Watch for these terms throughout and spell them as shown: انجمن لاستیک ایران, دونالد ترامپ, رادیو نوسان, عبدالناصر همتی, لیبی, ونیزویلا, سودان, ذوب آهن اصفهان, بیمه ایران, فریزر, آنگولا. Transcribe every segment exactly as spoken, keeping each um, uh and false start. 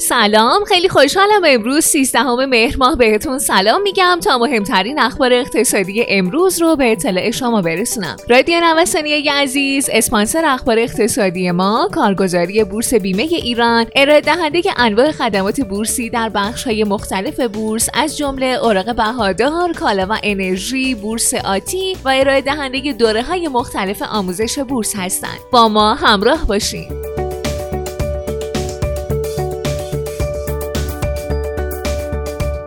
سلام، خیلی خوشحالم امروز سیزدهم مهر ماه بهتون سلام میگم تا مهمترین اخبار اقتصادی امروز رو به اطلاع شما برسونم. رادیو نوسانی عزیز، اسپانسر اخبار اقتصادی ما، کارگزاری بورس بیمه ایران، ارائه دهنده انواع خدمات بورسی در بخش‌های مختلف بورس از جمله اوراق بهادار، کالا و انرژی، بورس آتی و ارائه دهنده دوره‌های مختلف آموزش بورس هستند. با ما همراه باشید.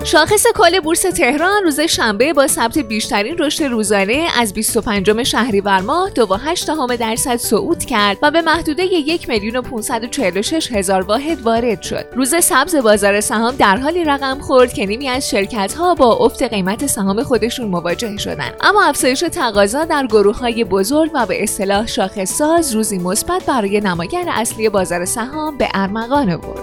شاخص کل بورس تهران روز شنبه با ثبت بیشترین رشد روزانه از بیست و پنجم شهریور ماه دو و هشت دهم درصد صعود کرد و به محدوده یک میلیون و پانصد و چهل و شش هزار واحد وارد شد. روز سبز بازار سهام در حالی رقم خورد که نیمی از شرکت‌ها با افت قیمت سهام خودشون مواجه شدند، اما افزایش تقاضا در گروه‌های بزرگ و به اصطلاح شاخص‌ساز روزی مثبت برای نماگر اصلی بازار سهام به ارمغان آورد.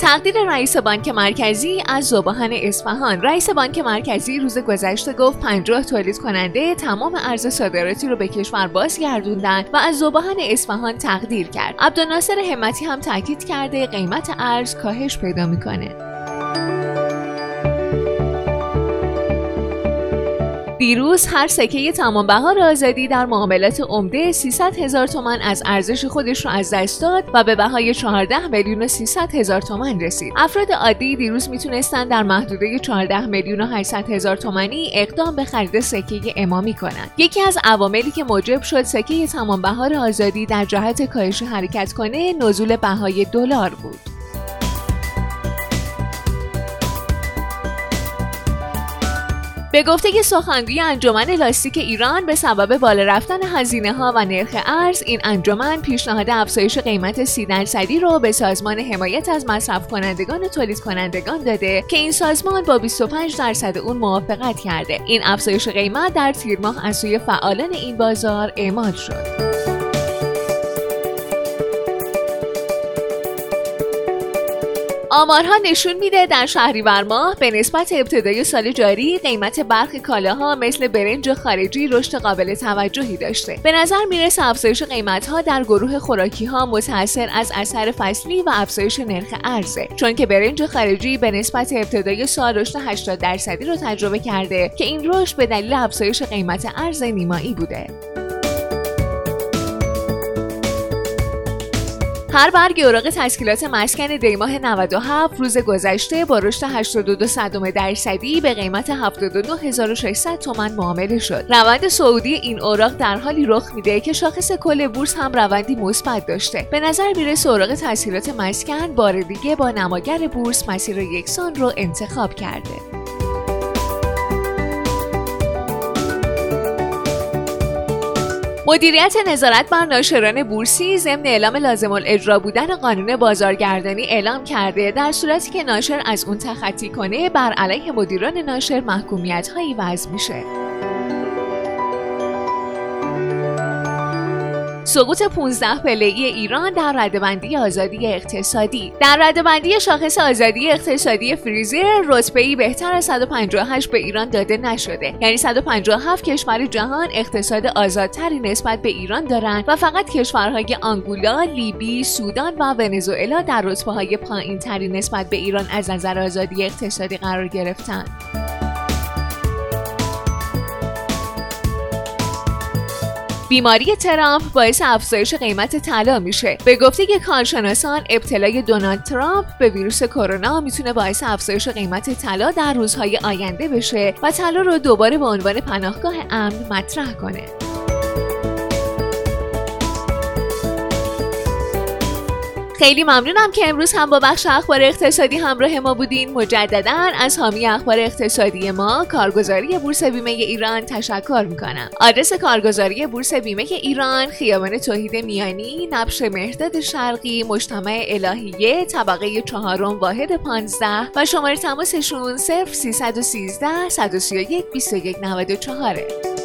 تقدیر رئیس بانک مرکزی از ذوب آهن اصفهان. رئیس بانک مرکزی روز گذشته گفت پنجاه تولید کننده تمام ارز صادراتی رو به کشور بازگردوندند و از ذوب آهن اصفهان تقدیر کرد. عبدالناصر همتی هم تاکید کرده قیمت ارز کاهش پیدا میکنه. دیروز هر سکه تمام بهار آزادی در معاملات عمده سیصد هزار تومان از ارزش خودش رو از دست داد و به بهای چهارده میلیون و سیصد هزار تومان رسید. افراد عادی دیروز میتونستن در محدوده چهارده میلیون و هشتصد هزار تومانی اقدام به خرید سکه امامی کنند. یکی از عواملی که موجب شد سکه تمام بهار آزادی در جهت کاهش حرکت کنه، نزول بهای دلار بود. به گفته که سخنگوی انجمن لاستیک ایران، به سبب بالا رفتن هزینه‌ها و نرخ ارز، این انجمن پیشنهاد افزایش قیمت سی درصدی رو به سازمان حمایت از مصرف کنندگان و تولید کنندگان داده که این سازمان با بیست و پنج درصد اون موافقت کرده. این افزایش قیمت در تیر ماه از سوی فعالان این بازار اعمال شد. آمارها نشون میده در شهریور ماه به نسبت ابتدای سال جاری قیمت برخی کالاها مثل برنج خارجی رشد قابل توجهی داشته. به نظر میرسه افزایش قیمت‌ها در گروه خوراکی‌ها متأثر از اثر فصلی و افزایش نرخ ارزه، چون که برنج خارجی به نسبت ابتدای سال رشد هشتاد درصدی رو تجربه کرده که این رشد به دلیل افزایش قیمت ارز نیمایی بوده. هر برگ اوراق تسهیلات مسکن دیماه نود و هفت روز گذشته با رشد هشتاد و دو درصدی به قیمت هفتاد و نه هزار و ششصد تومان معامله شد. روند صعودی این اوراق در حالی رخ میده که شاخص کل بورس هم روندی مثبت داشته. به نظر میرسه اوراق تسهیلات مسکن بار دیگه با نماگر بورس مسیر یکسان رو انتخاب کرده. مدیریت نظارت بر ناشران بورسی ضمن اعلام لازم الاجرا بودن قانون بازارگردانی اعلام کرده در صورتی که ناشر از اون تخطی کنه بر علیه مدیران ناشر محکومیت هایی وضع میشه. سقوط پانزده پله‌ای ایران در رده‌بندی آزادی اقتصادی. در رده‌بندی شاخص آزادی اقتصادی فریزر رتبه‌ای بهتر از صد و پنجاه و هشت به ایران داده نشده، یعنی صد و پنجاه و هفت کشور جهان اقتصاد آزادتری نسبت به ایران دارند و فقط کشورهای آنگولا، لیبی، سودان و ونیزویلا در رتبه‌های پایین‌تری نسبت به ایران از نظر آزادی اقتصادی قرار گرفتند. بیماری ترامپ باعث افزایش قیمت طلا میشه. به گفته که کارشناسان، ابتلای دونالد ترامپ به ویروس کرونا میتونه باعث افزایش قیمت طلا در روزهای آینده بشه و طلا رو دوباره به عنوان پناهگاه امن مطرح کنه. خیلی ممنونم که امروز هم با بخش اخبار اقتصادی همراه ما بودین. مجدداً از حامی اخبار اقتصادی ما، کارگزاری بورس بیمه ایران، تشکر میکنم. آدرس کارگزاری بورس بیمه ایران: خیابان توحید میانی، نبش مهرداد شرقی، مجتمع الهیه، طبقه چهارم، واحد پانزده و شماره تماسشون صفر سیصد و سیزده صد و سی و یک بیست و یک نود و چهار.